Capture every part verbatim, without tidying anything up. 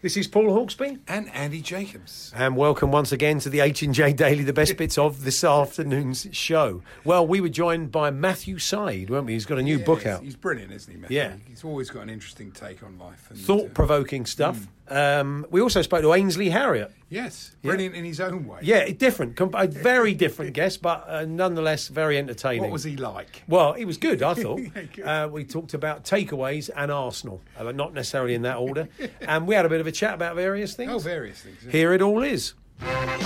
This is Paul Hawksby and Andy Jacobs. And welcome once again to the H and J Daily, the best bits of this afternoon's show. Well, we were joined by Matthew Syed, weren't we? He's got a new yeah, book he's, out. He's brilliant, isn't he, Matthew? Yeah. He's always got an interesting take on life. And thought-provoking uh, stuff. Mm. Um, we also spoke to Ainsley Harriott. Yes, brilliant yeah. in his own way. Yeah, different, a very different guest, but uh, nonetheless very entertaining. What was he like? Well, he was good, I thought. yeah, good. Uh, we talked about takeaways and Arsenal, but not necessarily in that order. And we had a bit of a chat about various things. Oh, various things. Yeah. Here it all is. Good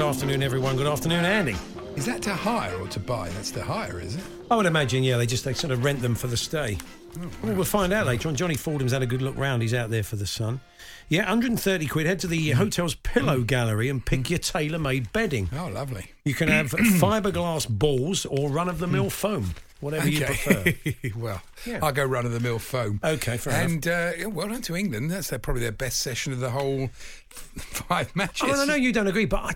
afternoon, everyone. Good afternoon, Andy. Is that to hire or to buy? That's to hire, is it? I would imagine, yeah. They just they sort of rent them for the stay. Oh, wow. Well, we'll find out later on. Johnny Fordham's had a good look round. He's out there for the sun. Yeah, one hundred thirty quid. Head to the hotel's pillow gallery and pick your tailor-made bedding. Oh, lovely. You can have fibreglass balls or run-of-the-mill foam. Whatever okay. you prefer. well, yeah. I'll go run-of-the-mill foam. Okay, fair and, enough. And uh, well done to England. That's probably their best session of the whole five matches. Oh, I know you don't agree, but I,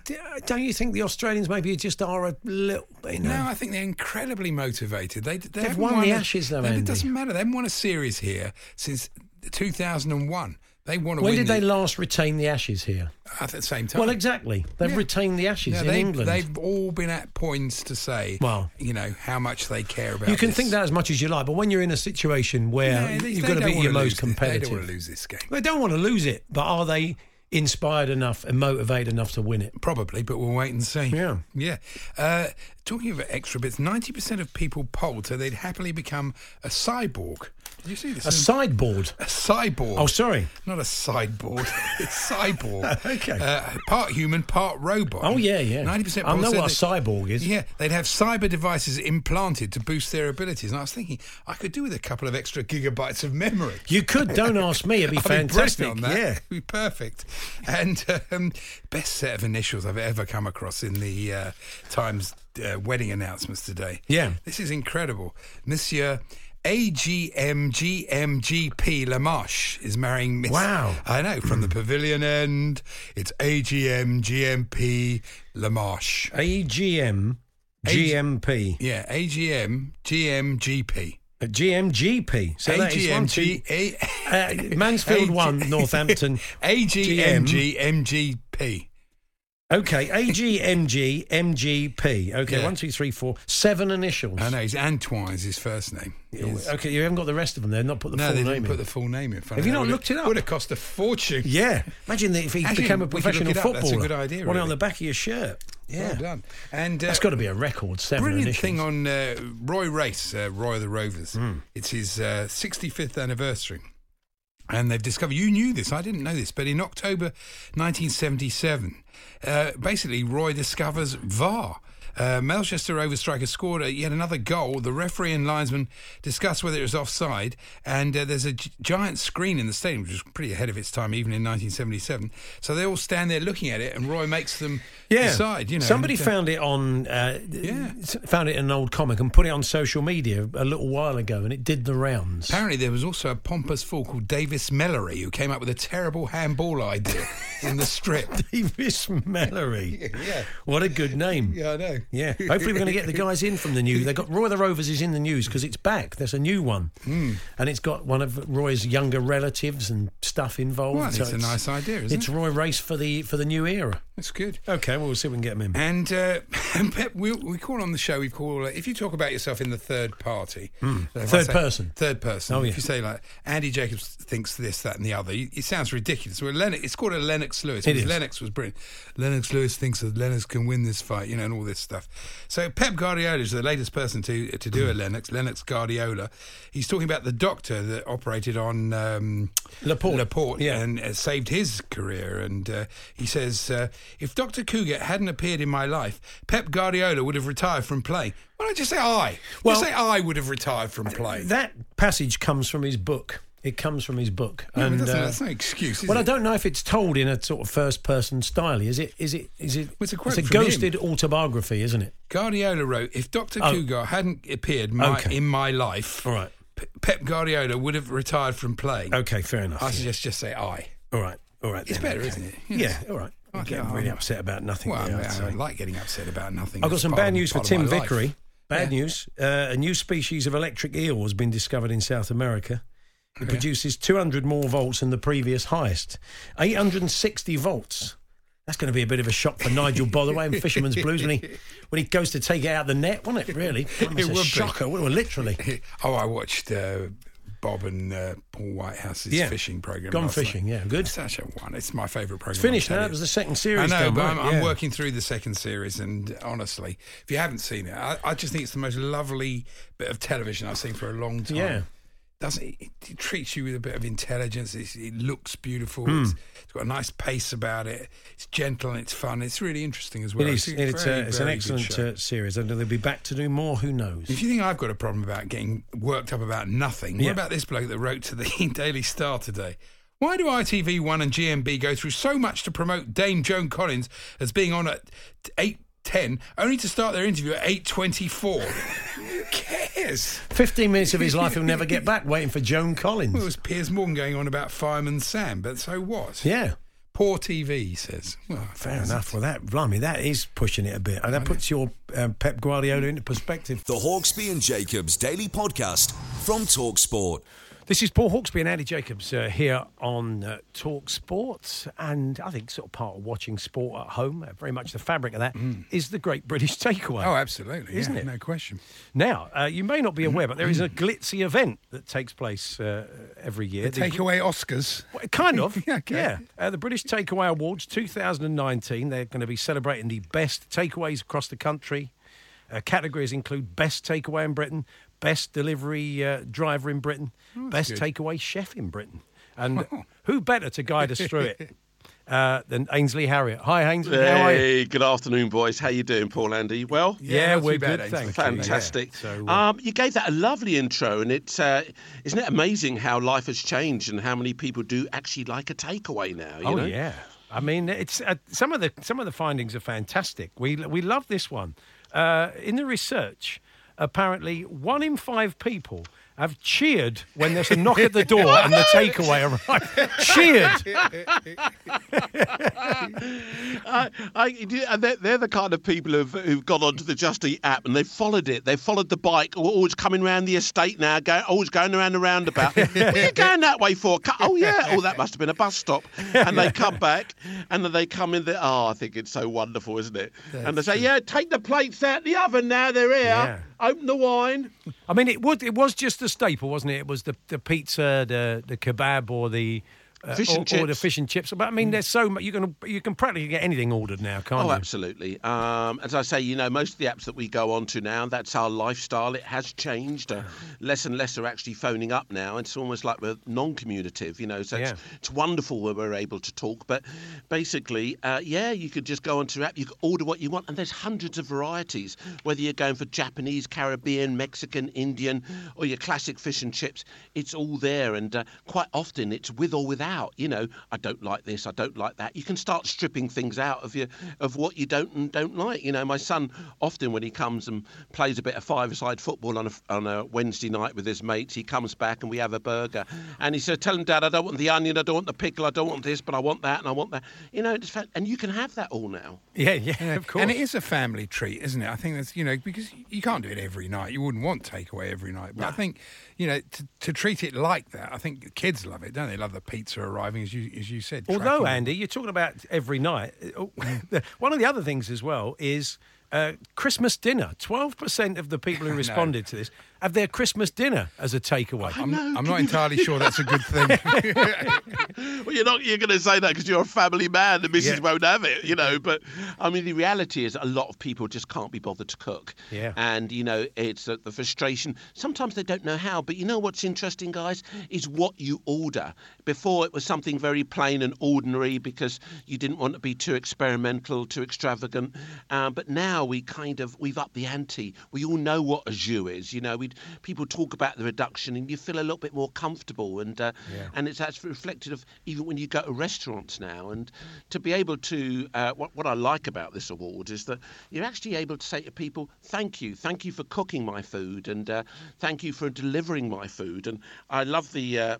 don't you think the Australians maybe just are a little... You know? No, I think they're incredibly motivated. They, they They've won, won the a, Ashes, though, Andy. It doesn't matter. They haven't won a series here since two thousand one. They want to when win did the... they last retain the Ashes here? At the same time. Well, exactly. They've yeah. retained the Ashes no, in they, England. They've all been at points to say, well, you know, how much they care about You can this. think that as much as you like, but when you're in a situation where yeah, they, you've got to be your most competitive... This. They don't want to lose this game. They don't want to lose it, but are they inspired enough and motivated enough to win it? Probably, but we'll wait and see. Yeah. Yeah. Uh, talking of extra bits, ninety percent of people polled said they'd happily become a cyborg. You see this? A sideboard. A cyborg. Oh, sorry. Not a sideboard. It's cyborg. okay. Uh, part human, part robot. Oh, yeah, yeah. ninety percent I know what a cyborg is. Yeah, they'd have cyber devices implanted to boost their abilities. And I was thinking, I could do with a couple of extra gigabytes of memory. You could. Don't ask me. It'd be I'd fantastic. Be on that. Yeah. It'd be perfect. And um, best set of initials I've ever come across in the uh, Times uh, wedding announcements today. Yeah. This is incredible. Monsieur... A G M G M G P LaMarche is marrying Miss... Wow. I know, from the Pavilion End. It's A G M G M P LaMarche. A G M G M P. Yeah, A G M G M G P. A G M G P. So that is one, two... Uh, Mansfield one, Northampton. A G M G M G P. Okay, A G M G M G P. Okay, yeah. one, two, three, four, seven initials. I know, it's Antoine is his first name. Yes. Okay, you haven't got the rest of them there, not put the no, full name in. No, they didn't put the full name in front of Have you not looked it up? It would have cost a fortune. Yeah. Imagine that if he Imagine became a professional footballer. That's a good idea, really. One on the back of your shirt. Yeah. Well done. And, uh, that's got to be a record, seven brilliant initials. Brilliant thing on uh, Roy Race, uh, Roy of the Rovers. Mm. It's his uh, sixty-fifth anniversary. And they've discovered, you knew this, I didn't know this, but in October nineteen seventy-seven, uh, basically Roy discovers V A R. Uh, Manchester Rovers striker scored a, yet another goal. The referee and linesman discussed whether it was offside, and uh, there's a g- giant screen in the stadium, which was pretty ahead of its time, even in nineteen seventy-seven. So they all stand there looking at it, and Roy makes them yeah. decide. You know, somebody and, uh, found it on, uh, yeah, found it in an old comic and put it on social media a little while ago, and it did the rounds. Apparently, there was also a pompous fool called Davis Mallory who came up with a terrible handball idea in the strip. Davis Mallory, yeah, what a good name. Yeah, I know. Yeah. Hopefully we're going to get the guys in from the new. They've got Roy of the Rovers is in the news because it's back. There's a new one. Mm. And it's got one of Roy's younger relatives and stuff involved. Well, so it's a nice idea, isn't it? It's Roy Race for the for the new era. That's good. OK, well, we'll see if we can get him in. And uh, Pep, we, we call on the show, we call, uh, if you talk about yourself in the third party. Mm. So third say, person. Third person. Oh, yeah. If you say, like, Andy Jacobs thinks this, that and the other, it sounds ridiculous. Well, Len- it's called a Lennox Lewis. It is. Lennox was brilliant. Lennox Lewis thinks that Lennox can win this fight, you know, and all this stuff. So Pep Guardiola is the latest person to to do mm. a Lennox, Lennox Guardiola. He's talking about the doctor that operated on um, Laporte, Laporte yeah. and uh, saved his career. And uh, he says, uh, if Doctor Cooke hadn't appeared in my life, Pep Guardiola would have retired from play. Why don't you say I? Well, you say I would have retired from play. That passage comes from his book. It comes from his book. Yeah, and, but that's, uh, that's no excuse, is well, it? I don't know if it's told in a sort of first-person style. Is it? Is it? Is it? Well, it's a, quote it's a ghosted him. autobiography, isn't it? Guardiola wrote, if Doctor Oh. Cougar hadn't appeared my, okay. in my life, all right. P- Pep Guardiola would have retired from playing. OK, fair enough. I yeah. suggest just say I. All right, all right. It's then, better, okay. isn't it? Yes. Yeah, all right. I'm getting really upset about nothing. Well, there, I, I like getting upset about nothing. I've got some bad news for Tim Vickery. Bad yeah. news. Uh, a new species of electric eel has been discovered in South America. It okay. produces two hundred more volts than the previous highest. eight hundred sixty volts. That's going to be a bit of a shock for Nigel Botherway and Fisherman's Blues when he when he goes to take it out of the net, wasn't it, really? It was a shocker, well, literally. Oh, I watched uh, Bob and uh, Paul Whitehouse's yeah. fishing programme. Gone Fishing, night. yeah, good. It's such a one. It's my favourite programme. It's finished now, that was the second series. I know, done, but right? I'm, yeah. I'm working through the second series, and honestly, if you haven't seen it, I, I just think it's the most lovely bit of television I've seen for a long time. Yeah. Doesn't it, it treats you with a bit of intelligence. It's, it looks beautiful. Mm. It's, it's got a nice pace about it. It's gentle and it's fun. It's really interesting as well. It is. It's, it's, very, a, it's an excellent uh, series. And they'll be back to do more. Who knows? If you think I've got a problem about getting worked up about nothing, yeah. what about this bloke that wrote to the Daily Star today? Why do I T V one and G M B go through so much to promote Dame Joan Collins as being on at eight ten, only to start their interview at eight twenty-four? Cares. Fifteen minutes of his life he'll never get back waiting for Joan Collins. Well, it was Piers Morgan going on about Fireman Sam, but so what? Yeah. Poor T V, he says. Well, fair enough. Well, that, blimey, that is pushing it a bit. And that puts your um, Pep Guardiola into perspective. The Hawksby and Jacobs Daily Podcast from TalkSport. This is Paul Hawksby and Andy Jacobs uh, here on uh, TalkSport, and I think sort of part of watching sport at home, uh, very much the fabric of that, mm. is the Great British Takeaway. Oh, absolutely. Isn't yeah, it? No question. Now, uh, you may not be aware, but there is a glitzy event that takes place uh, every year. The, the Takeaway Oscars? Well, kind of, okay. yeah. Uh, the British Takeaway Awards twenty nineteen, they're going to be celebrating the best takeaways across the country. Uh, categories include Best Takeaway in Britain, Best Delivery uh, Driver in Britain, oh, Best good. Takeaway Chef in Britain. And wow. who better to guide us through it uh, than Ainsley Harriott. Hi, Ainsley. Hey, how are you? Good afternoon, boys. How you doing, Paul, Andy? Well? Yeah, yeah we're good, thanks. Fantastic. Yeah. So, uh, um, you gave that a lovely intro, and it's, uh, isn't it amazing how life has changed and how many people do actually like a takeaway now? You oh, know? yeah. I mean, it's uh, some of the some of the findings are fantastic. We, we love this one. Uh, in the research... Apparently, one in five people have cheered when there's a knock at the door and the takeaway arrived. Cheered. uh, I, they're, they're the kind of people who've, who've gone onto the Just Eat app and they've followed it. They've followed the bike. Oh, it's coming round the estate now. Go, oh, it's going around the roundabout. What are you going that way for? Oh, yeah. Oh, that must have been a bus stop. And they come back and then they come in there. Oh, I think it's so wonderful, isn't it? That's and they say, true. yeah, take the plates out the oven now. They're here. Yeah. Open the wine. I mean, it would. It was just the staple, wasn't it? It was the, the pizza, the the kebab, or the uh, fish and or, or the fish and chips. But I mean, there's so much. You can you can practically get anything ordered now, can't oh, you? Oh, absolutely. Um, as I say, you know, most of the apps that we go on to now, that's our lifestyle. It has changed. Uh, less and less are actually phoning up now. It's almost like we're non-communicative, you know. So yeah. it's, it's wonderful when we're able to talk. But basically, uh, yeah, you could just go onto an app. You can order what you want, and there's hundreds of varieties. Whether you're going for Japanese, Caribbean, Mexican, Indian, or your classic fish and chips, it's all there. And uh, quite often, it's with or without. out. You know, I don't like this, I don't like that. You can start stripping things out of your of what you don't and don't like. You know, my son often when he comes and plays a bit of five-a-side football on a, on a Wednesday night with his mates, he comes back and we have a burger, and he said, "Tell him, Dad, I don't want the onion, I don't want the pickle, I don't want this, but I want that and I want that." You know, it's fat- and you can have that all now. Yeah, yeah, of course. And it is a family treat, isn't it? I think that's, you know, because you can't do it every night. You wouldn't want takeaway every night, but no. I think, you know, to, to treat it like that, I think kids love it, don't they? Love the pizza arriving, as you as you said. Although, tracking. Andy, you're talking about every night. One of the other things as well is uh, Christmas dinner. twelve percent of the people who responded no. to this have their Christmas dinner as a takeaway. I'm, know, I'm not entirely sure that's a good thing. Well, you're not you're going to say that because you're a family man and Missus yeah. won't have it, you know. But, I mean, the reality is a lot of people just can't be bothered to cook. Yeah. And, you know, it's the, the frustration. Sometimes they don't know how. But you know what's interesting, guys, is what you order. Before, it was something very plain and ordinary because you didn't want to be too experimental, too extravagant. Uh, but now we kind of, we've upped the ante. We all know what a jus is, you know. We People talk about the reduction, and you feel a little bit more comfortable, and uh, yeah. and it's actually reflected of even when you go to restaurants now. And to be able to, uh, what, what I like about this award is that you're actually able to say to people, "Thank you, thank you for cooking my food, and uh, thank you for delivering my food." And I love the. Uh,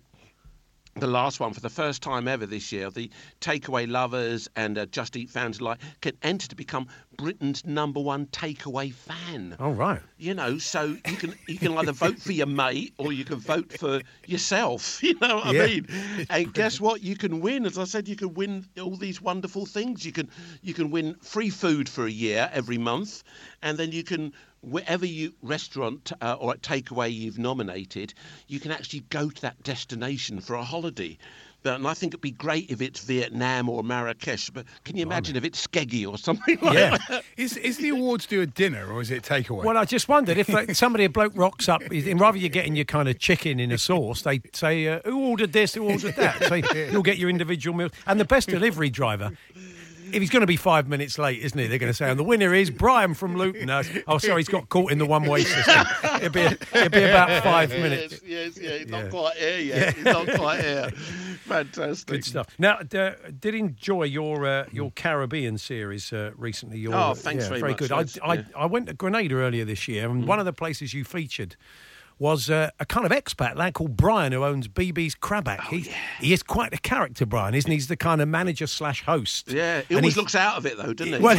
The last one, for the first time ever this year, the takeaway lovers and uh, Just Eat fans alike can enter to become Britain's number one takeaway fan. Oh, right. You know, so you can you can either vote for your mate or you can vote for yourself. You know what yeah. I mean? And brilliant. Guess what? You can win. As I said, you can win all these wonderful things. You can you can win free food for a year every month, and then you can. Wherever you restaurant uh, or takeaway you've nominated, you can actually go to that destination for a holiday. And I think it'd be great if it's Vietnam or Marrakesh, but can you imagine Blimey. If it's Skeggy or something like yeah. that? Is, is the awards do a dinner or is it takeaway? Well, I just wondered if like, somebody, a bloke rocks up, and rather you're getting your kind of chicken in a sauce, they say, uh, who ordered this, who ordered that? So you'll get your individual meals. And the best delivery driver... If he's going to be five minutes late, isn't he? They're going to say, and the winner is Brian from Luton. Oh, sorry, he's got caught in the one-way system. It'll be, it'll be about five minutes. Yes, yes, yeah. He's yeah. not quite here yet. He's not quite here. Fantastic. Good stuff. Now, uh, did enjoy your uh, your Caribbean series uh, recently. Your, oh, thanks yeah, very, very much. Very good. I, I, yeah. I went to Grenada earlier this year, and mm. one of the places you featured... was uh, a kind of expat lad called Brian who owns B B's Craback. Oh, he, yeah. he is quite a character, Brian, isn't he? He's the kind of manager slash host. Yeah, he and always he, looks out of it, though, doesn't he? Well,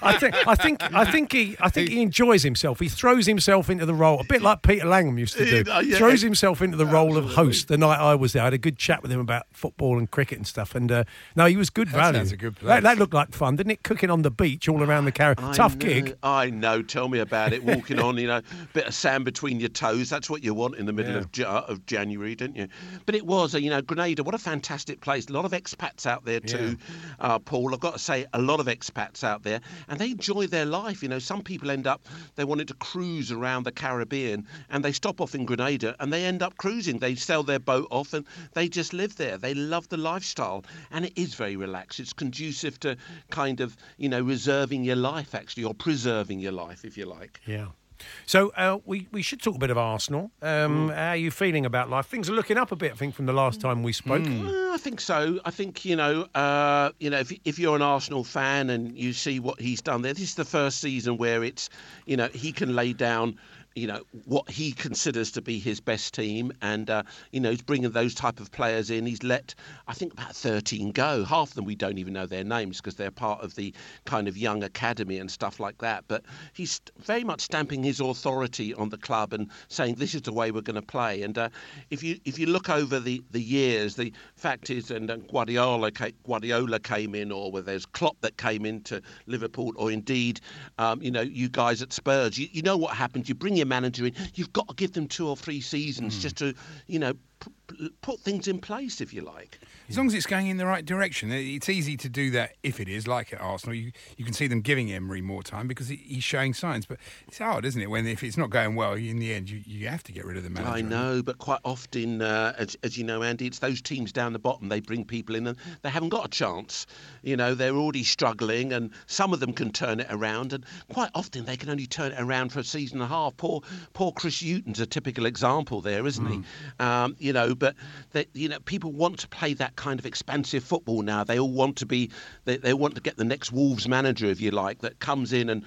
I, think, I, think, I, think he, I think he enjoys himself. He throws himself into the role, a bit like Peter Langham used to do. Yeah, yeah. Throws himself into the role Absolutely. Of host the night I was there. I had a good chat with him about football and cricket and stuff. And uh, no, he was good value. That sounds a good place. That, that looked like fun, didn't it? Cooking on the beach all around the Caribbean. Tough know, gig. I know. Tell me about it. Walking on, you know, bit of sand between your toes. That's what you want in the middle yeah. of, of January, don't you? But it was, you know, Grenada, what a fantastic place. A lot of expats out there too, yeah. uh, Paul. I've got to say, a lot of expats out there, and they enjoy their life. You know, some people end up, they wanted to cruise around the Caribbean, and they stop off in Grenada, and they end up cruising. They sell their boat off, and they just live there. They love the lifestyle, and it is very relaxed. It's conducive to kind of, you know, reserving your life, actually, or preserving your life, if you like. Yeah. So uh, we, we should talk a bit of Arsenal. Um, mm. How are you feeling about life? Things are looking up a bit, I think, from the last time we spoke. Mm. Uh, I think so. I think, you know, uh, you know, if, if you're an Arsenal fan and you see what he's done there, this is the first season where it's, you know, he can lay down... you know, what he considers to be his best team. And, uh, you know, he's bringing those type of players in. He's let, I think, about thirteen go. Half of them we don't even know their names because they're part of the kind of young academy and stuff like that. But he's very much stamping his authority on the club and saying this is the way we're going to play. And uh, if you if you look over the, the years, the fact is, and Guardiola, Guardiola came in, or whether there's Klopp that came into Liverpool, or indeed, um, you know, you guys at Spurs, you, you know what happens. You bring manager in, you've got to give them two or three seasons mm. just to, you know, p- put things in place, if you like. As long as it's going in the right direction. It's easy to do that if it is, like at Arsenal. You, you can see them giving Emery more time because he, he's showing signs. But it's hard, isn't it, when if it's not going well, in the end, you, you have to get rid of the manager. I know, but quite often, uh, as, as you know, Andy, it's those teams down the bottom. They bring people in and they haven't got a chance. You know, they're already struggling and some of them can turn it around. And quite often they can only turn it around for a season and a half. Poor, poor Chris Hughton's a typical example there, isn't mm. he? Um, you you know, but that, you know, people want to play that kind of expansive football now. They all want to be, they, they want to get the next Wolves manager, if you like, that comes in and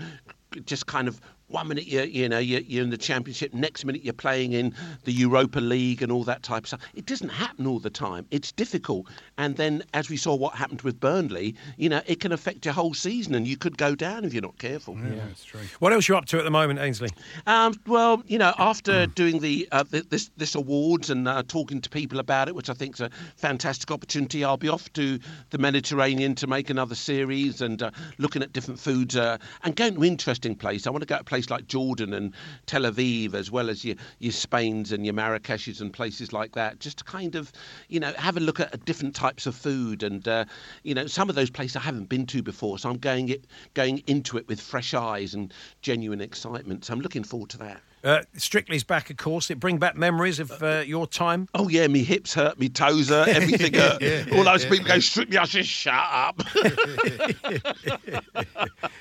just kind of, one minute you're, you know, you're, you're in the Championship, next minute you're playing in the Europa League and all that type of stuff. It doesn't happen all the time. It's difficult. And then, as we saw what happened with Burnley, you know, it can affect your whole season and you could go down if you're not careful. Yeah, yeah. That's true. What else are you up to at the moment, Ainsley? Um, well, you know, after mm. doing the, uh, the this this awards and uh, talking to people about it, which I think is a fantastic opportunity, I'll be off to the Mediterranean to make another series and uh, looking at different foods uh, and going to an interesting place. I want to go to places like Jordan and Tel Aviv, as well as your, your Spains and your Marrakeshes and places like that, just to kind of, you know, have a look at different types of food. And, uh, you know, some of those places I haven't been to before, so I'm going it going into it with fresh eyes and genuine excitement. So I'm looking forward to that. Uh, Strictly's back, of course. It brings back memories of uh, your time. Oh, yeah, me hips hurt, me toes hurt, everything hurt. yeah, yeah, All those yeah, people yeah. go, Strictly, I should shut up.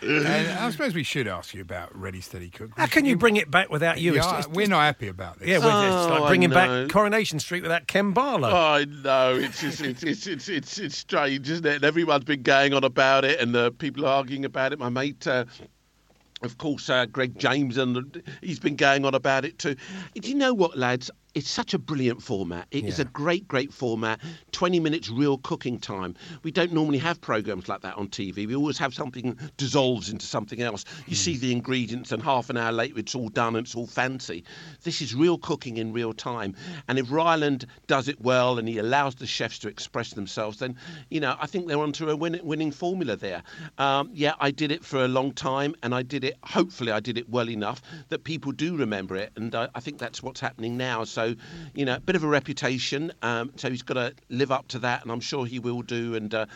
And I suppose we should ask you about Ready, Steady, Cook. How can you bring it back without you? Yeah, it's, it's, we're not happy about this. Yeah, oh, it's like bringing back Coronation Street without Ken Barlow. I know. It's, just, it's, it's, it's, it's, it's strange, isn't it? And everyone's been going on about it and uh, people are arguing about it. My mate... Uh, Of course, uh, Greg James, and he's been going on about it too. Do you know what, lads? It's such a brilliant format. It yeah. is a great, great format. twenty minutes real cooking time. We don't normally have programmes like that on T V. We always have something dissolves into something else. You mm. see the ingredients and half an hour later it's all done and it's all fancy. This is real cooking in real time. And if Ryland does it well and he allows the chefs to express themselves, then, you know, I think they're onto a win- winning formula there. Um, yeah, I did it for a long time and I did it, hopefully I did it well enough that people do remember it. And I, I think that's what's happening now. So So, you know, a bit of a reputation. Um, so he's got to live up to that, and I'm sure he will do, and uh,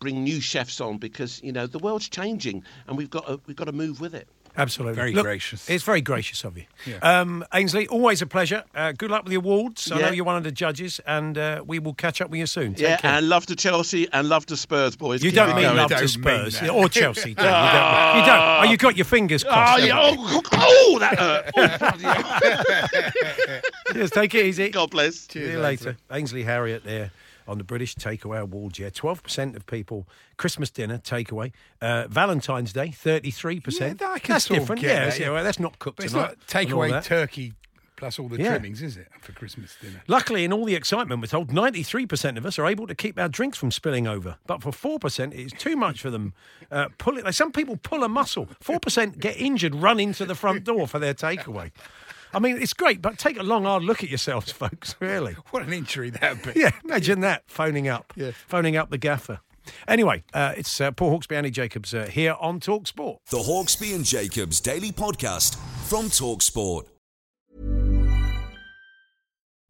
bring new chefs on because, you know, the world's changing and we've got to, we've got to move with it. Absolutely. Very Look, gracious. It's very gracious of you. Yeah. Um, Ainsley, always a pleasure. Uh, good luck with the awards. I yeah. know you're one of the judges, and uh, we will catch up with you soon. Take yeah, care. And love to Chelsea and love to Spurs, boys. You don't Keep mean going. love don't to Spurs or Chelsea, do you? You don't. You don't. Oh, you got your fingers crossed. Oh, yeah. oh, oh that hurt. Oh, Just take it easy. God bless. Cheers, See you later. later. Ainsley Harriott there. On the British Takeaway Awards, yeah, twelve percent of people, Christmas dinner, takeaway. Uh, Valentine's Day, thirty-three percent. Yeah, that I can that's different, yeah, that, yeah. yeah well, that's not cooked but tonight. It's not takeaway turkey plus all the yeah. trimmings, is it, for Christmas dinner? Luckily, in all the excitement, we're told ninety-three percent of us are able to keep our drinks from spilling over. But for four percent, it's too much for them. Uh, pull it. Like some people pull a muscle. four percent get injured, run into the front door for their takeaway. I mean, it's great, but take a long, hard look at yourselves, folks, really. What an injury that would be. Yeah, imagine that, phoning up. Yeah. Phoning up the gaffer. Anyway, uh, it's uh, Paul Hawksby, Andy Jacobs uh, here on TalkSport. The Hawksby and Jacobs Daily Podcast from TalkSport.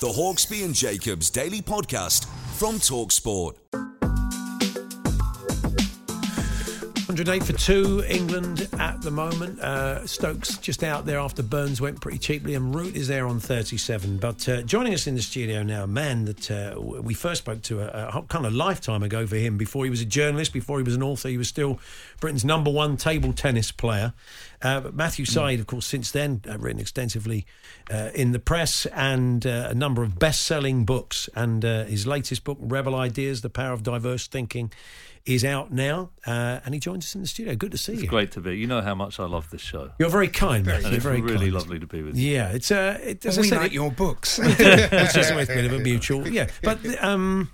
The Hawksby and Jacobs Daily Podcast from TalkSport. one hundred eight for two, England at the moment. Uh, Stokes just out there after Burns went pretty cheaply, and Root is there on thirty-seven. But uh, joining us in the studio now, a man that uh, we first spoke to a, a kind of lifetime ago for him, before he was a journalist, before he was an author, he was still Britain's number one table tennis player. Uh, but Matthew Syed, of course, since then, uh, written extensively uh, in the press and uh, a number of best-selling books. And uh, his latest book, Rebel Ideas, The Power of Diverse Thinking, is out now, uh, and he joins us in the studio. Good to see it's you. It's great to be. You know how much I love this show. You're very kind, Matthew. And it's very really kind. Lovely to be with you. Yeah, it's... Uh, it, well, we said, like it, your books. Which is always a bit of a mutual... Yeah, but... Um,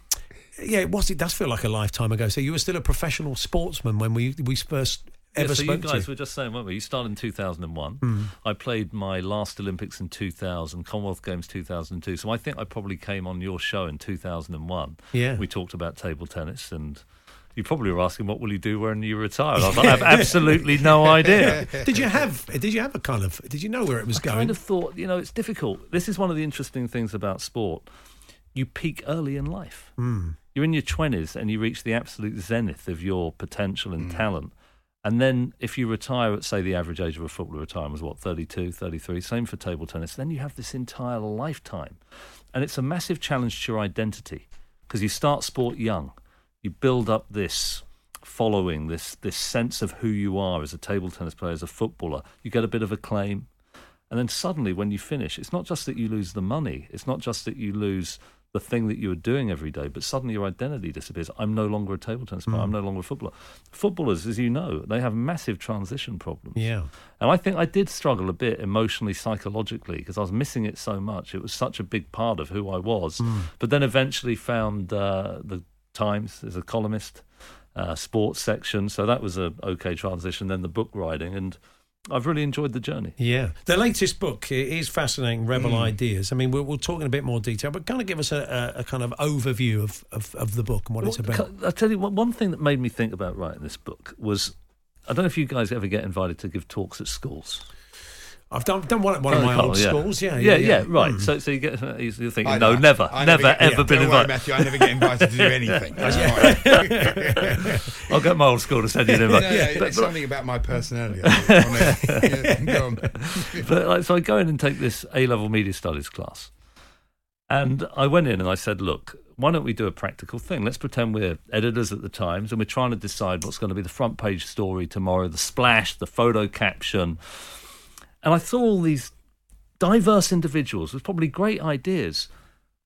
yeah, it, was, it does feel like a lifetime ago. So you were still a professional sportsman when we we first... Ever yeah, so you guys to. were just saying, weren't we? You started in two thousand one. Mm. I played my last Olympics in two thousand, Commonwealth Games two thousand two. So I think I probably came on your show in two thousand one. Yeah. We talked about table tennis, and you probably were asking, what will you do when you retire? And I was like, I have absolutely no idea. Did you have Did you have a kind of... Did you know where it was I going? I kind of thought, you know, it's difficult. This is one of the interesting things about sport. You peak early in life. Mm. You're in your twenties and you reach the absolute zenith of your potential and mm. talent. And then if you retire at, say, the average age of a footballer retiring was, what, thirty-two, thirty-three, same for table tennis, then you have this entire lifetime. And it's a massive challenge to your identity because you start sport young. You build up this following, this this sense of who you are as a table tennis player, as a footballer. You get a bit of acclaim. And then suddenly when you finish, it's not just that you lose the money. It's not just that you lose the thing that you were doing every day, but suddenly your identity disappears. I'm no longer a table tennis player. Mm. I'm no longer a footballer. Footballers, as you know, they have massive transition problems. Yeah. And I think I did struggle a bit emotionally, psychologically, because I was missing it so much. It was such a big part of who I was. Mm. But then eventually found uh, the Times as a columnist, uh, sports section. So that was a okay transition. Then the book writing, and I've really enjoyed the journey. Yeah. The latest book is fascinating, Rebel mm. Ideas. I mean, we'll, we'll talk in a bit more detail, but kind of give us a, a, a kind of overview of, of, of the book and what well, it's about. I'll tell you, one thing that made me think about writing this book was, I don't know if you guys ever get invited to give talks at schools. I've done, done one at one oh, of my Carl, old yeah. schools, yeah. Yeah, yeah, yeah, yeah. right. Mm. So so you get, you're thinking, I, no, I, never, I never, never get, ever yeah, been invited. Worry, Matthew, I never get invited to do anything. I'll get my old school to send you an invite. No, yeah, but, it's but, something about my personality. I mean, yeah, go on. But, like, so I go in and take this A-level media studies class. And I went in and I said, look, why don't we do a practical thing? Let's pretend we're editors at the Times and we're trying to decide what's going to be the front page story tomorrow, the splash, the photo caption. And I saw all these diverse individuals with probably great ideas,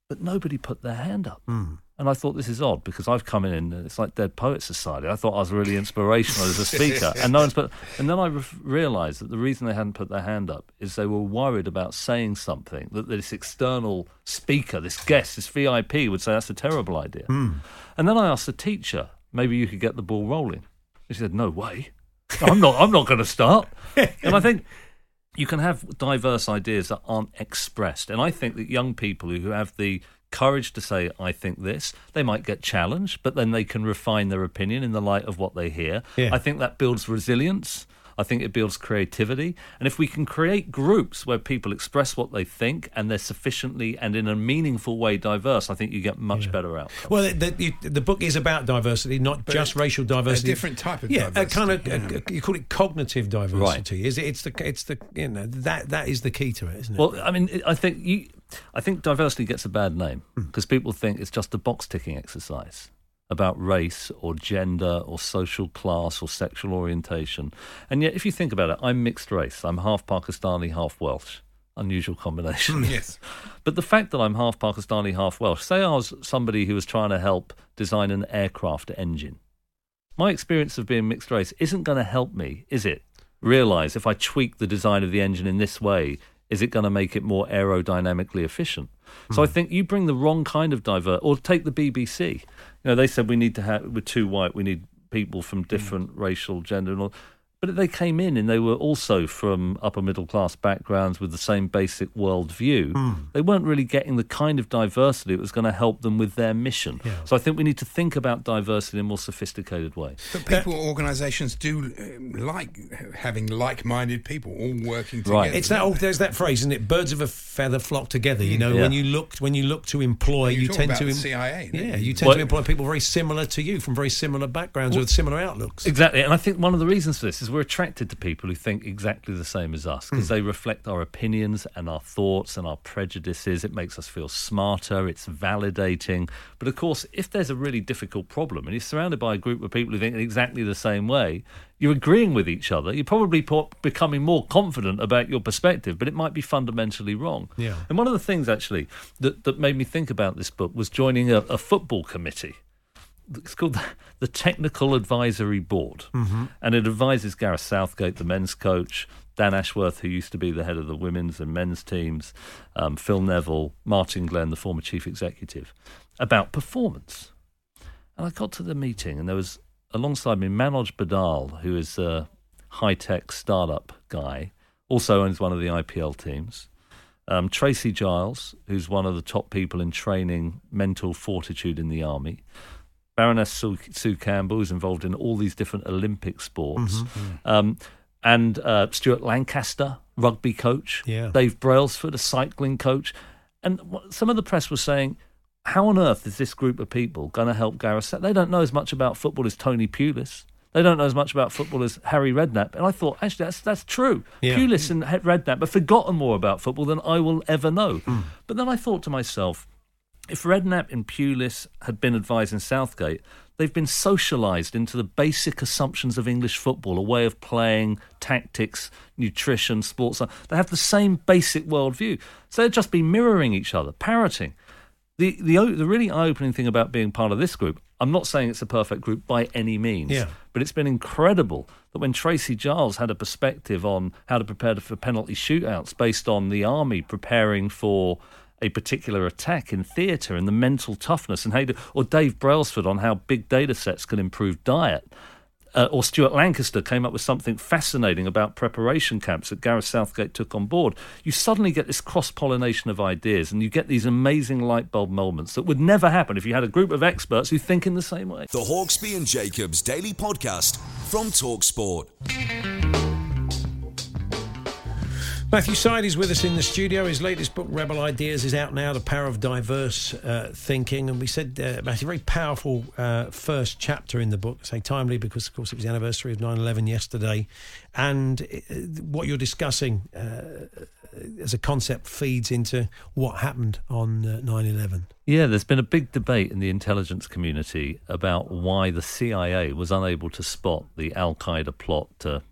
but nobody put their hand up. Mm. And I thought, this is odd, because I've come in and it's like Dead Poets Society. I thought I was really inspirational as a speaker. And no one's put, and then I re- realised that the reason they hadn't put their hand up is they were worried about saying something, that this external speaker, this guest, this V I P would say, that's a terrible idea. Mm. And then I asked the teacher, maybe you could get the ball rolling. And she said, no way. I'm not, I'm not going to start. And I think... You can have diverse ideas that aren't expressed. And I think that young people who have the courage to say, I think this, they might get challenged, but then they can refine their opinion in the light of what they hear. Yeah. I think that builds resilience. I think it builds creativity. And if we can create groups where people express what they think and they're sufficiently and in a meaningful way diverse, I think you get much yeah. better outcomes. Well, the, the, the book is about diversity, not but just racial diversity. A different type of yeah, diversity. Kind of, yeah, kind of, you call it cognitive diversity. Right. Is it, it's the, it's the, you know, that, that is the key to it, isn't it? Well, I mean, I think, you, I think diversity gets a bad name because mm. people think it's just a box-ticking exercise about race or gender or social class or sexual orientation. And yet, if you think about it, I'm mixed race. I'm half Pakistani, half Welsh. Unusual combination. Yes. But the fact that I'm half Pakistani, half Welsh, say I was somebody who was trying to help design an aircraft engine. My experience of being mixed race isn't going to help me, is it? Realise if I tweak the design of the engine in this way, is it going to make it more aerodynamically efficient? Mm. So I think you bring the wrong kind of diverse, or take the B B C. You know, they said we need to have, we're too white, we need people from different mm. racial, gender, and all. But they came in and they were also from upper middle class backgrounds with the same basic worldview. Mm. They weren't really getting the kind of diversity that was going to help them with their mission. Yeah. So I think we need to think about diversity in a more sophisticated way. But people, uh, organisations do uh, like having like-minded people all working together. Right. It's that old, there's that phrase, isn't it? Birds of a feather flock together. You know, yeah. when you look when you look to employ, you, you tend to em- C I A. Yeah, you tend well, to employ people very similar to you from very similar backgrounds well, with similar outlooks. Exactly, and I think one of the reasons for this is we're attracted to people who think exactly the same as us because mm. they reflect our opinions and our thoughts and our prejudices. It makes us feel smarter, it's validating. But of course, if there's a really difficult problem and you're surrounded by a group of people who think exactly the same way, you're agreeing with each other, you're probably becoming more confident about your perspective, but it might be fundamentally wrong. Yeah. And one of the things, actually, that, that made me think about this book was joining a, a football committee. It's called the Technical Advisory Board, mm-hmm. and it advises Gareth Southgate, the men's coach, Dan Ashworth, who used to be the head of the women's and men's teams, um, Phil Neville, Martin Glenn, the former chief executive, about performance. And I got to the meeting, and there was alongside me Manoj Badal, who is a high-tech startup guy, also owns one of the I P L teams. Um, Tracy Giles, who's one of the top people in training mental fortitude in the army. Baroness Sue, Sue Campbell, who's involved in all these different Olympic sports, mm-hmm. um, and uh, Stuart Lancaster, rugby coach, yeah. Dave Brailsford, a cycling coach. And some of the press was saying, how on earth is this group of people going to help Gareth? They don't know as much about football as Tony Pulis. They don't know as much about football as Harry Redknapp. And I thought, actually, that's that's true. Yeah. Pulis and Redknapp have forgotten more about football than I will ever know. Mm. But then I thought to myself, if Redknapp and Pulis had been advising Southgate, they've been socialised into the basic assumptions of English football, a way of playing, tactics, nutrition, sports. They have the same basic worldview. So they'd just be mirroring each other, parroting. The, the, the really eye-opening thing about being part of this group, I'm not saying it's a perfect group by any means, yeah. but it's been incredible that when Tracy Giles had a perspective on how to prepare for penalty shootouts based on the army preparing for a particular attack in theatre and the mental toughness, and how do, or Dave Brailsford on how big data sets can improve diet, uh, or Stuart Lancaster came up with something fascinating about preparation camps that Gareth Southgate took on board. You suddenly get this cross-pollination of ideas and you get these amazing light bulb moments that would never happen if you had a group of experts who think in the same way. The Hawksby and Jacobs Daily Podcast from TalkSport. Matthew Syed is with us in the studio. His latest book, Rebel Ideas, is out now, The Power of Diverse uh, Thinking. And we said, uh, Matthew, very powerful uh, first chapter in the book. Say timely because, of course, it was the anniversary of nine eleven yesterday. And it, what you're discussing uh, as a concept feeds into what happened on uh, nine eleven. Yeah, there's been a big debate in the intelligence community about why the C I A was unable to spot the Al-Qaeda plot to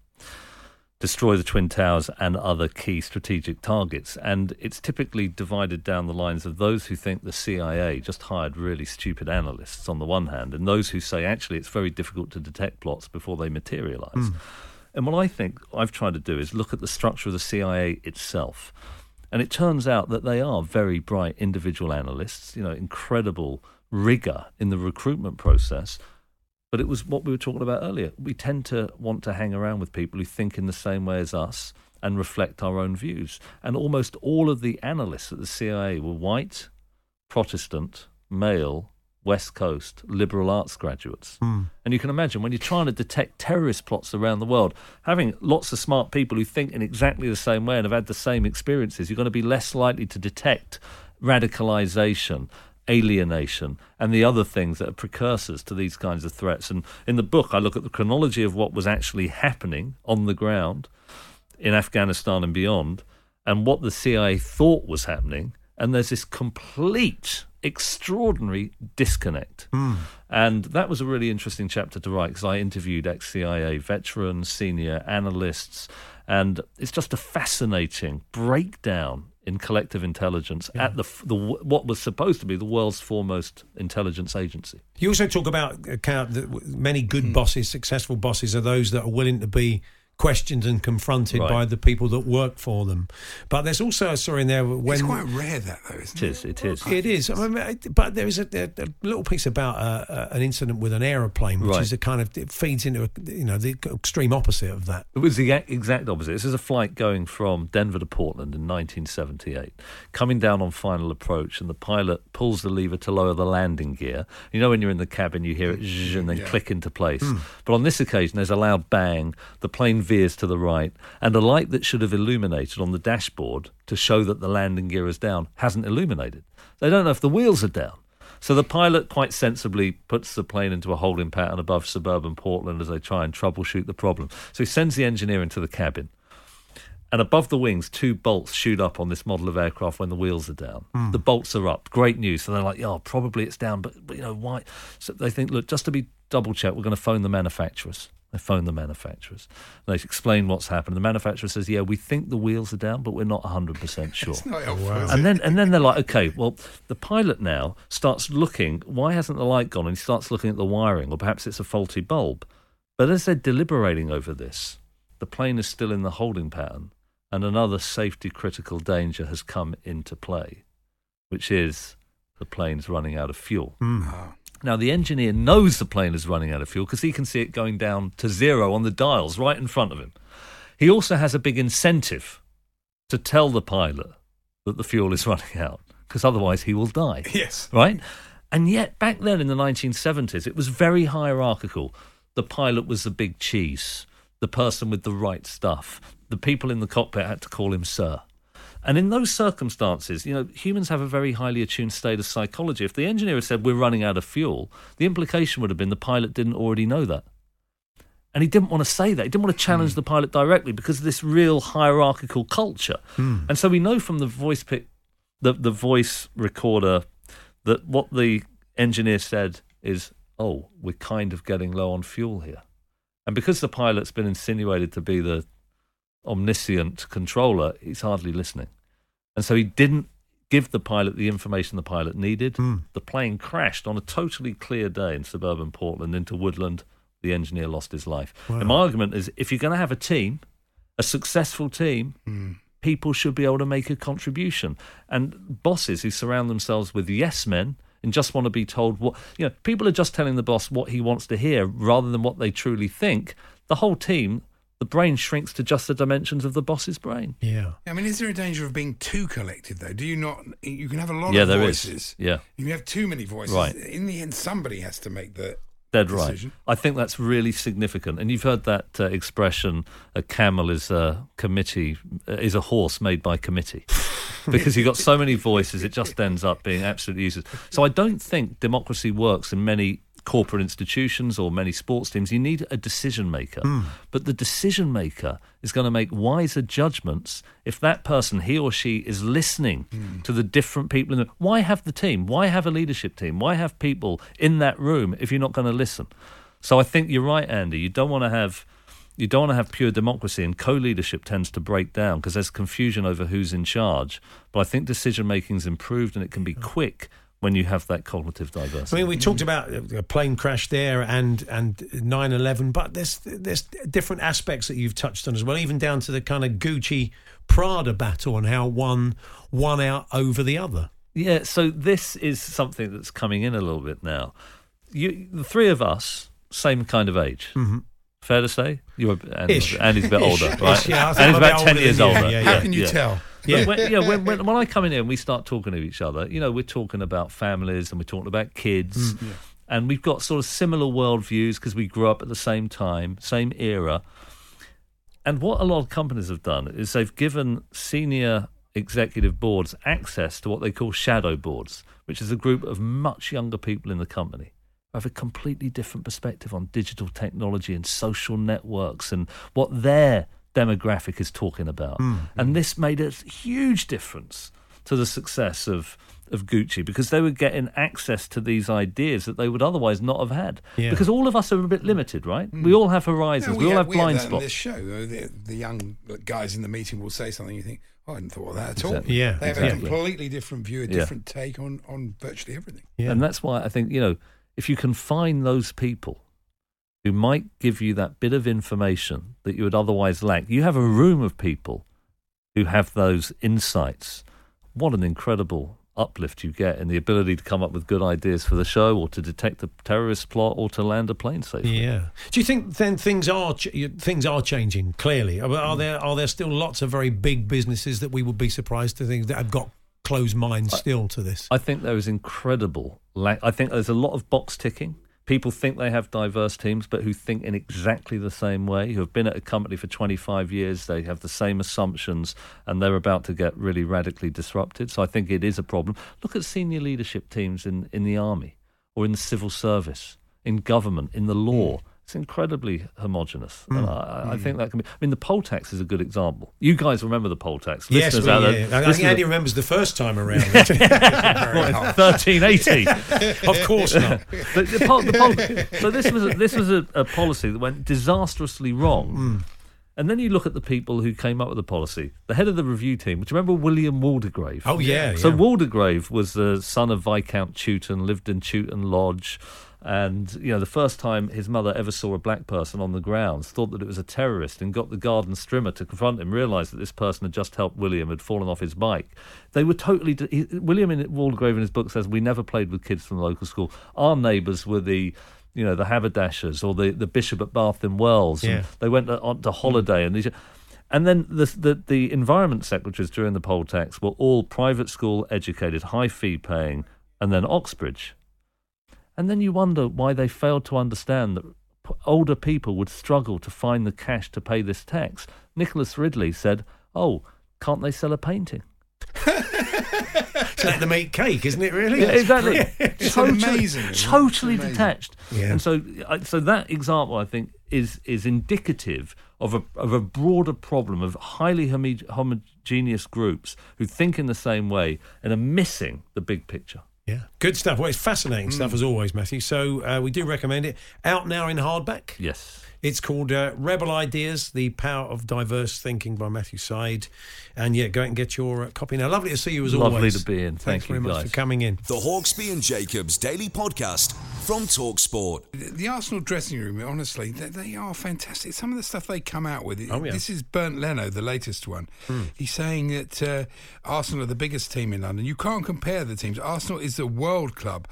destroy the Twin Towers and other key strategic targets. And it's typically divided down the lines of those who think the C I A just hired really stupid analysts on the one hand, and those who say, actually, it's very difficult to detect plots before they materialise. Mm. And what I think I've tried to do is look at the structure of the C I A itself. And it turns out that they are very bright individual analysts, you know, incredible rigour in the recruitment process. But it was what we were talking about earlier. We tend to want to hang around with people who think in the same way as us and reflect our own views. And almost all of the analysts at the C I A were white, Protestant, male, West Coast, liberal arts graduates. Mm. And you can imagine when you're trying to detect terrorist plots around the world, having lots of smart people who think in exactly the same way and have had the same experiences, you're going to be less likely to detect radicalisation, alienation and the other things that are precursors to these kinds of threats. And in the book, I look at the chronology of what was actually happening on the ground in Afghanistan and beyond, and what the C I A thought was happening. And there's this complete, extraordinary disconnect. Mm. And that was a really interesting chapter to write because I interviewed ex-C I A veterans, senior analysts, and it's just a fascinating breakdown in collective intelligence yeah. at the, the what was supposed to be the world's foremost intelligence agency. You also talk about uh, many good mm. bosses, successful bosses, are those that are willing to be questioned and confronted right. by the people that work for them. But there's also a story in there when... It's quite rare, that, though, isn't it? Is, it is. It is. I mean, but there is a, a little piece about uh, an incident with an aeroplane, which right. is a kind of... It feeds into, you know, the extreme opposite of that. It was the exact opposite. This is a flight going from Denver to Portland in nineteen seventy-eight, coming down on final approach, and the pilot pulls the lever to lower the landing gear. You know when you're in the cabin, you hear it zzz, and then yeah. click into place. Mm. But on this occasion, there's a loud bang, the plane veers to the right, and a light that should have illuminated on the dashboard to show that the landing gear is down hasn't illuminated. They don't know if the wheels are down. So the pilot quite sensibly puts the plane into a holding pattern above suburban Portland as they try and troubleshoot the problem. So he sends the engineer into the cabin. And above the wings, two bolts shoot up on this model of aircraft when the wheels are down. Mm. The bolts are up. Great news. So they're like, oh, probably it's down, but, but you know, why? So they think, look, just to be double-checked, we're going to phone the manufacturers. They phone the manufacturers. And they explain what's happened. The manufacturer says, yeah, we think the wheels are down, but we're not one hundred percent sure. It's not helpful, is it? And then, and then they're like, OK, well, the pilot now starts looking. Why hasn't the light gone? And he starts looking at the wiring, or perhaps it's a faulty bulb. But as they're deliberating over this, the plane is still in the holding pattern. And another safety-critical danger has come into play, which is the plane's running out of fuel. Mm. Now, the engineer knows the plane is running out of fuel because he can see it going down to zero on the dials right in front of him. He also has a big incentive to tell the pilot that the fuel is running out, because otherwise he will die. Yes. Right? And yet, back then in the nineteen seventies, it was very hierarchical. The pilot was the big cheese, the person with the right stuff. The people in the cockpit had to call him sir. And in those circumstances, you know, humans have a very highly attuned state of psychology. If the engineer had said, we're running out of fuel, the implication would have been the pilot didn't already know that. And he didn't want to say that. He didn't want to challenge mm. the pilot directly because of this real hierarchical culture. Mm. And so we know from the voice pic, the, the voice recorder, that what the engineer said is, oh, we're kind of getting low on fuel here. And because the pilot's been insinuated to be the omniscient controller, he's hardly listening. And so he didn't give the pilot the information the pilot needed. Mm. The plane crashed on a totally clear day in suburban Portland into woodland. The engineer lost his life. Wow. And my argument is, if you're going to have a team, a successful team, mm. people should be able to make a contribution. And bosses who surround themselves with yes men and just want to be told what, you know, people are just telling the boss what he wants to hear rather than what they truly think. The whole team, the brain shrinks to just the dimensions of the boss's brain. Yeah. I mean, is there a danger of being too collective, though? Do you not... You can have a lot yeah, of there voices. Is. Yeah, you have too many voices. Right. In the end, somebody has to make the Dead decision. Right. I think that's really significant. And you've heard that uh, expression, a camel is a committee, is a horse made by committee. Because you've got so many voices, it just ends up being absolutely useless. So I don't think democracy works in many corporate institutions or many sports teams. You need a decision maker. Mm. But the decision maker is going to make wiser judgments if that person, he or she, is listening mm. to the different people in the... Why have the team? Why have a leadership team? Why have people in that room if you're not going to listen? So I think you're right, Andy. You don't want to have... You don't want to have pure democracy, and co-leadership tends to break down because there's confusion over who's in charge. But I think decision-making's improved and it can be quick when you have that cognitive diversity. I mean, we talked about a plane crash there and and nine eleven, but there's there's different aspects that you've touched on as well, even down to the kind of Gucci Prada battle and how one won out over the other. Yeah, so this is something that's coming in a little bit now. You, the three of us, same kind of age. Mm-hmm. Fair to say? You're, and, Ish. And he's a bit older, Ish. Right? Ish, yeah, and he's about ten years older. Yeah, yeah, yeah. How can you yeah. tell? Yeah, when, yeah when, when, when I come in here and we start talking to each other, you know, we're talking about families and we're talking about kids. Mm, yeah. And we've got sort of similar worldviews because we grew up at the same time, same era. And what a lot of companies have done is they've given senior executive boards access to what they call shadow boards, which is a group of much younger people in the company. Have a completely different perspective on digital technology and social networks and what their demographic is talking about. Mm, and mm. this made a huge difference to the success of, of Gucci because they were getting access to these ideas that they would otherwise not have had. Yeah. Because all of us are a bit limited, right? Mm. We all have horizons. Yeah, we, we all have, have blind spots. This show, the, the young guys in the meeting will say something you think, I hadn't thought of that at exactly. all. Yeah, they have exactly. a completely different view, a different yeah. take on, on virtually everything. Yeah. And that's why I think, you know, if you confine those people who might give you that bit of information that you would otherwise lack. You have a room of people who have those insights. What an incredible uplift you get in the ability to come up with good ideas for the show, or to detect the terrorist plot, or to land a plane safely. Yeah. Do you think then things are ch- things are changing? Clearly, are, are there are there still lots of very big businesses that we would be surprised to think that have got closed minds still I, to this? I think there is incredible. La- I think there's a lot of box ticking. People think they have diverse teams, but who think in exactly the same way, who have been at a company for twenty-five years, they have the same assumptions, and they're about to get really radically disrupted. So I think it is a problem. Look at senior leadership teams in, in the army, or in the civil service, in government, in the law. It's incredibly homogenous. Mm. And I, I think that can be... I mean, the poll tax is a good example. You guys remember the poll tax. Yes, we, yeah. There, I think Andy remembers the first time around. It. thirteen eighty Of course not. the, the poll, the poll, so this was, a, this was a, a policy that went disastrously wrong. Mm. And then you look at the people who came up with the policy. The head of the review team, do you remember William Waldegrave? Oh, yeah. So yeah. Waldegrave was the son of Viscount Chewton, lived in Chewton Lodge. And, you know, the first time his mother ever saw a black person on the grounds, thought that it was a terrorist, and got the garden strimmer to confront him, realised that this person had just helped William, had fallen off his bike. They were totally... De- he, William in, Waldegrave in his book says, we never played with kids from the local school. Our neighbours were the... you know, the haberdashers, or the, the bishop at Bath in Wells. Yeah. And they went on to holiday. And these, and then the, the the environment secretaries during the poll tax were all private school educated, high fee paying, and then Oxbridge. And then you wonder why they failed to understand that older people would struggle to find the cash to pay this tax. Nicholas Ridley said, oh, can't they sell a painting? It's like the meat cake, isn't it, really? Yeah, exactly. It's totally, amazing. Totally amazing. Detached. Yeah. And so so that example, I think, is is indicative of a of a broader problem of highly homogeneous groups who think in the same way and are missing the big picture. Yeah. Good stuff. Well, it's fascinating mm. stuff, as always, Matthew. So uh, we do recommend it. Out now in hardback. Yes. It's called uh, Rebel Ideas, The Power of Diverse Thinking by Matthew Syed. And yeah, go out and get your uh, copy now. Lovely to see you as Lovely always. Lovely to be in. Thank Thanks you very guys. much for coming in. The Hawksby and Jacobs Daily Podcast from TalkSport. The, the Arsenal dressing room, honestly, they, they are fantastic. Some of the stuff they come out with. It, oh, yeah. This is Bernd Leno, the latest one. Mm. He's saying that uh, Arsenal are the biggest team in London. You can't compare the teams. Arsenal is the world club.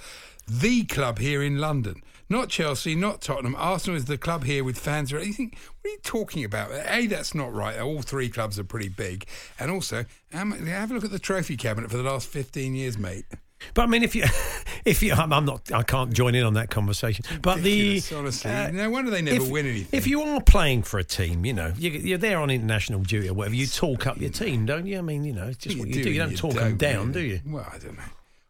The club here in London. Not Chelsea, not Tottenham. Arsenal is the club here with fans. You think, what are you talking about? A, that's not right. All three clubs are pretty big. And also, have a look at the trophy cabinet for the last fifteen years, mate. But I mean, if you, if you, I'm not, I can't join in on that conversation. But Ridiculous, the honestly, uh, no wonder they never if, win anything. If you are playing for a team, you know, you, you're there on international duty or whatever. You talk up your team, don't you? I mean, you know, it's just what, what you do. do. You don't you talk don't, them down, really. do you? Well, I don't know.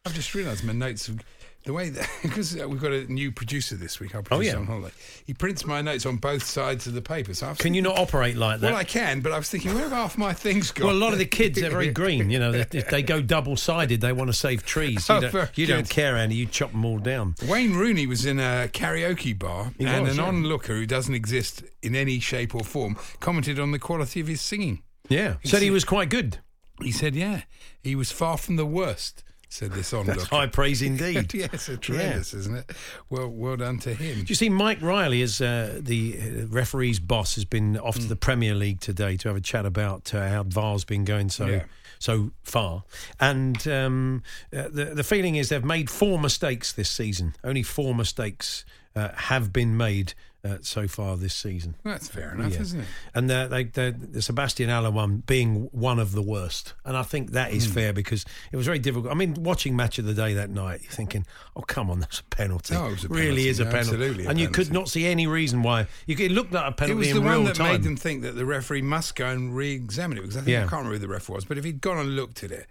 I've just realised my notes. Have, The way that, because we've got a new producer this week, our producer oh, yeah. on holiday, he prints my notes on both sides of the paper. So I've can thinking, you not operate like that? Well, I can, but I was thinking, where have half my things gone? Well, a lot of the kids are very green, you know, they, they go double-sided, they want to save trees. You, oh, don't, you don't care, Andy, you chop them all down. Wayne Rooney was in a karaoke bar, he and was, an yeah. onlooker who doesn't exist in any shape or form commented on the quality of his singing. Yeah, he said he was quite good. He said, yeah, he was far from the worst. Said this on That's high praise indeed. Yes, it's tremendous, yeah. isn't it? Well, well done to him. Do you see Mike Riley, as uh, the referee's boss, has been off mm. to the Premier League today to have a chat about uh, how V A R's been going so yeah. so far. And um, uh, the the feeling is they've made four mistakes this season. Only four mistakes uh, have been made. Uh, so far this season. Well, that's fair enough, yeah. isn't it? And the, they, the, the Sebastian Haller one being one of the worst. And I think that is mm. fair because it was very difficult. I mean, watching Match of the Day that night, you're thinking, oh, come on, that's a penalty. No, it was a penalty. Really is no, a penalty. Absolutely a and penalty. You could not see any reason why. You could, it looked like a penalty in real time. It was the one that time. made them think that the referee must go and re-examine it because I think yeah. I can't remember who the ref was, but if he'd gone and looked at it,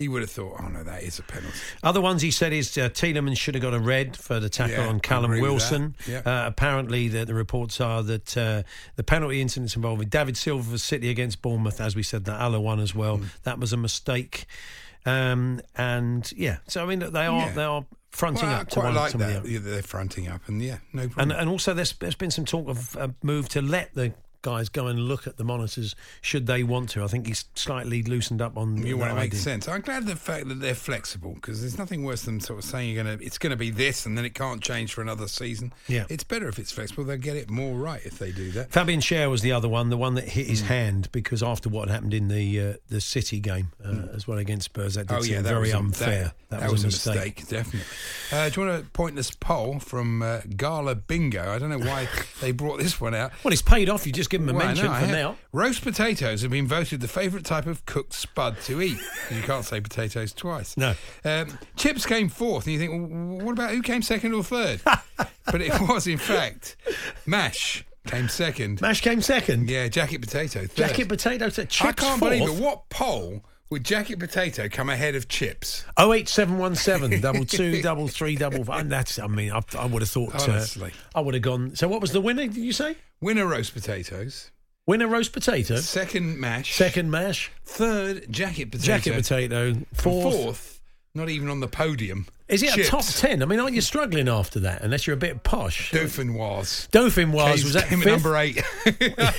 he would have thought, oh, no, that is a penalty. Other ones he said is uh, Tielemans should have got a red for the tackle yeah, on Callum Wilson. Yeah. Uh, apparently, the, the reports are that uh, the penalty incidents involving David Silva for City against Bournemouth, as we said, that Haller one as well, mm. that was a mistake. Um, and, yeah, so, I mean, they are... Yeah. They are Fronting well, up I quite to one like that. The other. Yeah, they're fronting up, and yeah, no problem. And, and also, there's, there's been some talk of a move to let the guys go and look at the monitors should they want to. I think he's slightly loosened up on you want to make sense. I'm glad the fact that they're flexible, because there's nothing worse than sort of saying you're going to it's going to be this and then it can't change for another season. Yeah, it's better if it's flexible. They'll get it more right if they do that. Fabian Schär was the other one, the one that hit his mm. hand, because after what happened in the uh, the City game uh, mm. as well against Spurs, that did oh, seem yeah, that very unfair. That, that, that was, was a mistake, mistake definitely. Uh, do you want a pointless poll from uh, Gala Bingo? I don't know why they brought this one out. Well, it's paid off. You just give them a well, mention for now. Roast potatoes have been voted the favourite type of cooked spud to eat. You can't say potatoes twice. No. Um, chips came fourth, and you think, well, what about who came second or third? But it was, in fact, mash came second. Mash came second? Yeah, jacket potato third. Jacket potato third. Chips I can't fourth. Believe it. What poll would jacket potato come ahead of chips? oh eight seven one seven double two double three double five. And that's, I mean, I, I would have thought. Honestly. Uh, I would have gone. So what was the winner, did you say? Winner roast potatoes. Winner roast potato. Second mash. Second mash. Third jacket potato. Jacket potato. Fourth. Fourth, not even on the podium. Is it chips. A top ten? I mean, aren't you struggling after that? Unless you're a bit posh. Dauphinoise. Dauphinoise was that fifth? Number eight.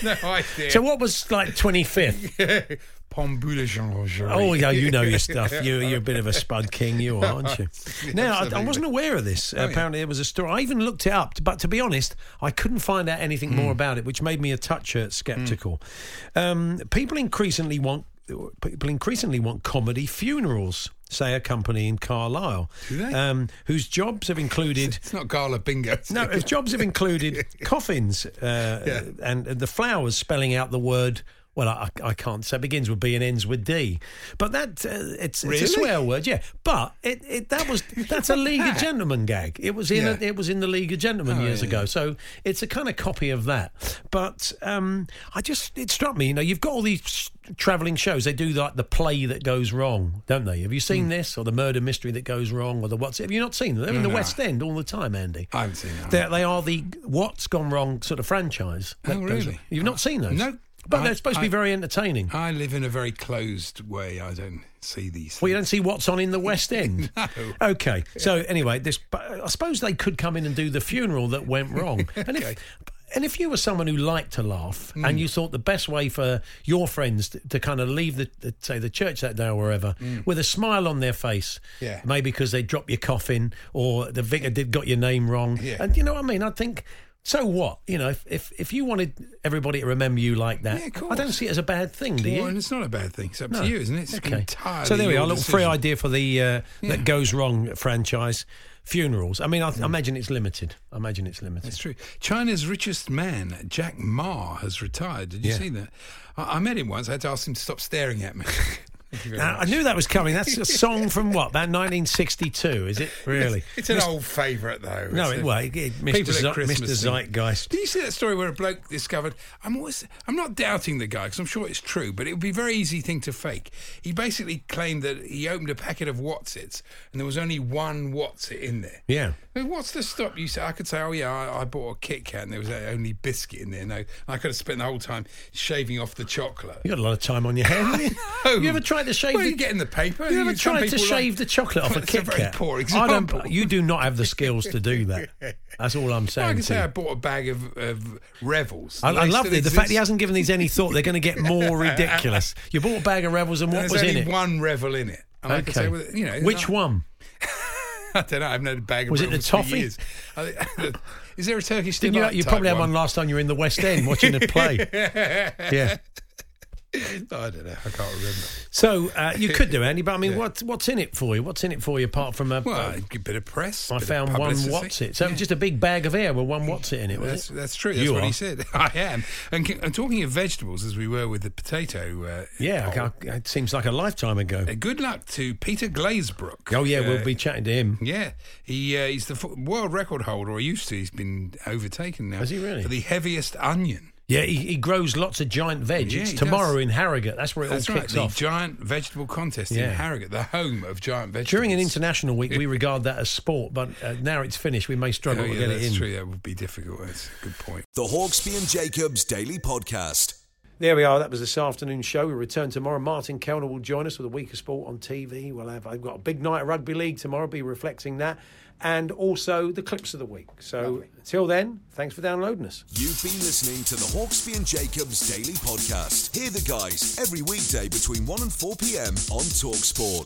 No idea. So what was like twenty fifth? Pomme bouillon. Oh yeah, you know your stuff. You, you're a bit of a spud king, you are, aren't you? Now I, I wasn't aware of this. Uh, oh, yeah. Apparently there was a story. I even looked it up, but to be honest, I couldn't find out anything mm. more about it, which made me a touch uh, sceptical. Mm. Um, people increasingly want. People increasingly want comedy funerals, say a company in Carlisle. Do they? Um, whose jobs have included... It's not Gala Bingo. No, whose jobs have included coffins uh, yeah. and, and the flowers spelling out the word... Well, I, I can't. So it begins with B and ends with D. But that uh, it's, really? It's a swear word, yeah. But it, it that was that's a League of Gentlemen gag. It was in yeah. a, it was in the League of Gentlemen oh, years yeah. ago. So it's a kind of copy of that. But um, I just it struck me. You know, you've got all these travelling shows. They do like the play that goes wrong, don't they? Have you seen mm. this or the murder mystery that goes wrong or the what's? Have you not seen them? They're no, in the no. West End all the time, Andy. I haven't seen that. They are the what's gone wrong sort of franchise. Oh, really? You've not seen those? No. But I, they're supposed I, to be very entertaining. I live in a very closed way. I don't see these things. Well, you don't see what's on in the West End? No. Okay. So, anyway, this. I suppose they could come in and do the funeral that went wrong. And okay. if... And if you were someone who liked to laugh mm. and you thought the best way for your friends to, to kind of leave, the, the say, the church that day or wherever, mm. with a smile on their face, yeah. maybe because they dropped your coffin or the vicar did got your name wrong. Yeah. And you know what I mean? I think... So what? You know, if, if if you wanted everybody to remember you like that, yeah, of course. I don't see it as a bad thing, do you? Well, and it's not a bad thing. It's up no. to you, isn't it? It's okay. entirely So there we are, a little free idea for the uh, yeah. That Goes Wrong franchise, funerals. I mean, I, th- I imagine it's limited. I imagine it's limited. That's true. China's richest man, Jack Ma, has retired. Did you yeah. see that? I-, I met him once. I had to ask him to stop staring at me. Now, I knew that was coming. That's a song from what? About nineteen sixty-two, is it? Really? It's, it's an Mister old favourite, though. No, it was. Mister Zeitgeist. Did you see that story where a bloke discovered... I'm always, I'm not doubting the guy, because I'm sure it's true, but it would be a very easy thing to fake. He basically claimed that he opened a packet of Watsits, and there was only one Watsit in there. Yeah. I mean, what's the stop? You say, I could say, oh, yeah, I, I bought a Kit Kat, and there was only biscuit in there. No, I could have spent the whole time shaving off the chocolate. You got a lot of time on your hands. You ever tried to shave? Well, the, you get in the paper. You ever tried to shave like, the chocolate off well, a Kit Kat? That's a very poor example. I don't, you do not have the skills to do that. That's all I'm saying. I can say I bought a bag of, of Revels. I, I love it. The fact he hasn't given these any thought, they're going to get more ridiculous. You bought a bag of Revels, and what There's was in it? There's only one Revel in it. And okay. I can say, well, you know, which not, one? I don't know. I haven't had a bag of was Revels for years. Was it the toffee? Is there a Turkish delight type one? You probably had one last time you were in the West End watching a play. Yeah. I don't know. I can't remember. So uh, you could do, Andy, but I mean, yeah. what, what's in it for you? What's in it for you apart from a, well, uh, a bit of press? I found one Watsit. So yeah. just a big bag of air with one Watsit in it, was that's, it? That's true. That's you what are. He said. I am. And I'm talking of vegetables, as we were with the potato. Uh, yeah, I, I, it seems like a lifetime ago. Uh, good luck to Peter Glazebrook. Oh, yeah, uh, we'll be chatting to him. Yeah. he uh, He's the world record holder, or used to. He's been overtaken now. Is he really? For the heaviest onion. Yeah, he, he grows lots of giant veg. Yeah, it's tomorrow does. In Harrogate. That's where it That's all kicks right. off. The giant vegetable contest yeah. in Harrogate, the home of giant vegetables. During an international week, we regard that as sport, but uh, now it's finished. We may struggle oh, yeah, to get it in. That's true. That would be difficult. That's a good point. The Hawksby and Jacobs Daily Podcast. There we are. That was this afternoon's show. We return tomorrow. Martin Kellner will join us with a week of sport on T V. We'll have, I've got a big night of rugby league tomorrow. Be reflecting that. And also the clips of the week. So lovely. Until then, thanks for downloading us. You've been listening to the Hawksby and Jacobs Daily Podcast. Hear the guys every weekday between one and four p.m. on TalkSport.